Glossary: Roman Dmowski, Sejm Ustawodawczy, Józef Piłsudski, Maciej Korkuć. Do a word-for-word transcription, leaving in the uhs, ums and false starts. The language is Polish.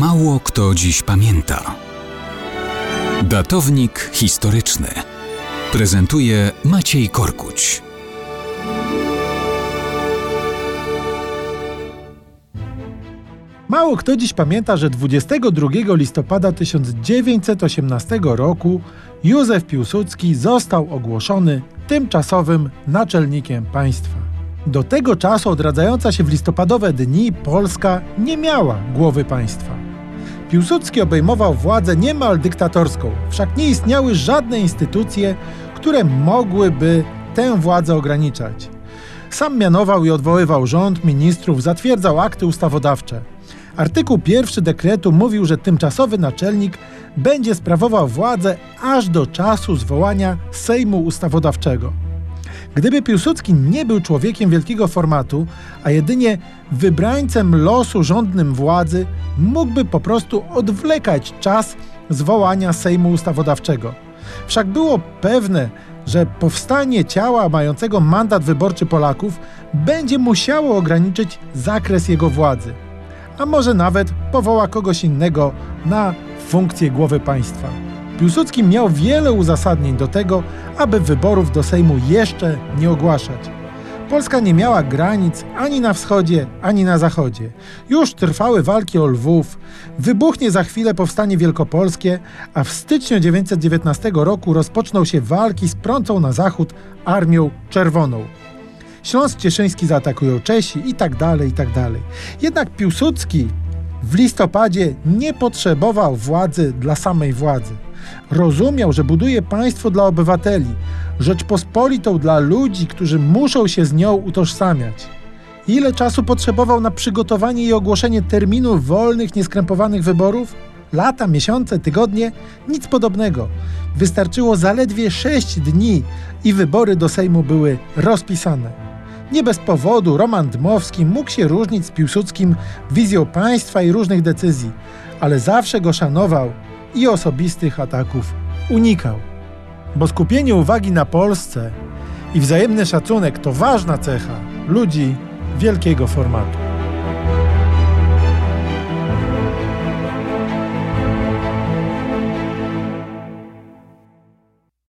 Mało kto dziś pamięta. Datownik historyczny prezentuje Maciej Korkuć. Mało kto dziś pamięta, że dwudziestego drugiego listopada tysiąc dziewięćset osiemnastego roku Józef Piłsudski został ogłoszony tymczasowym naczelnikiem państwa. Do tego czasu odradzająca się w listopadowe dni Polska nie miała głowy państwa. Piłsudski obejmował władzę niemal dyktatorską, wszak nie istniały żadne instytucje, które mogłyby tę władzę ograniczać. Sam mianował i odwoływał rząd, ministrów, zatwierdzał akty ustawodawcze. Artykuł pierwszy dekretu mówił, że tymczasowy naczelnik będzie sprawował władzę aż do czasu zwołania Sejmu Ustawodawczego. Gdyby Piłsudski nie był człowiekiem wielkiego formatu, a jedynie wybrańcem losu rządnym władzy, mógłby po prostu odwlekać czas zwołania Sejmu Ustawodawczego. Wszak było pewne, że powstanie ciała mającego mandat wyborczy Polaków będzie musiało ograniczyć zakres jego władzy, a może nawet powoła kogoś innego na funkcję głowy państwa. Piłsudski miał wiele uzasadnień do tego, aby wyborów do Sejmu jeszcze nie ogłaszać. Polska nie miała granic ani na wschodzie, ani na zachodzie. Już trwały walki o Lwów, wybuchnie za chwilę powstanie wielkopolskie, a w styczniu tysiąc dziewięćset dziewiętnastego roku rozpoczną się walki z prącą na zachód Armią Czerwoną. Śląsk Cieszyński zaatakują Czesi i tak dalej, i tak dalej. Jednak Piłsudski w listopadzie nie potrzebował władzy dla samej władzy. Rozumiał, że buduje państwo dla obywateli, Rzeczpospolitą dla ludzi, którzy muszą się z nią utożsamiać. Ile czasu potrzebował na przygotowanie i ogłoszenie terminu wolnych, nieskrępowanych wyborów? Lata, miesiące, tygodnie? Nic podobnego. Wystarczyło zaledwie sześć dni i wybory do Sejmu były rozpisane. Nie bez powodu Roman Dmowski mógł się różnić z Piłsudskim wizją państwa i różnych decyzji, ale zawsze go szanował i osobistych ataków unikał. Bo skupienie uwagi na Polsce i wzajemny szacunek to ważna cecha ludzi wielkiego formatu.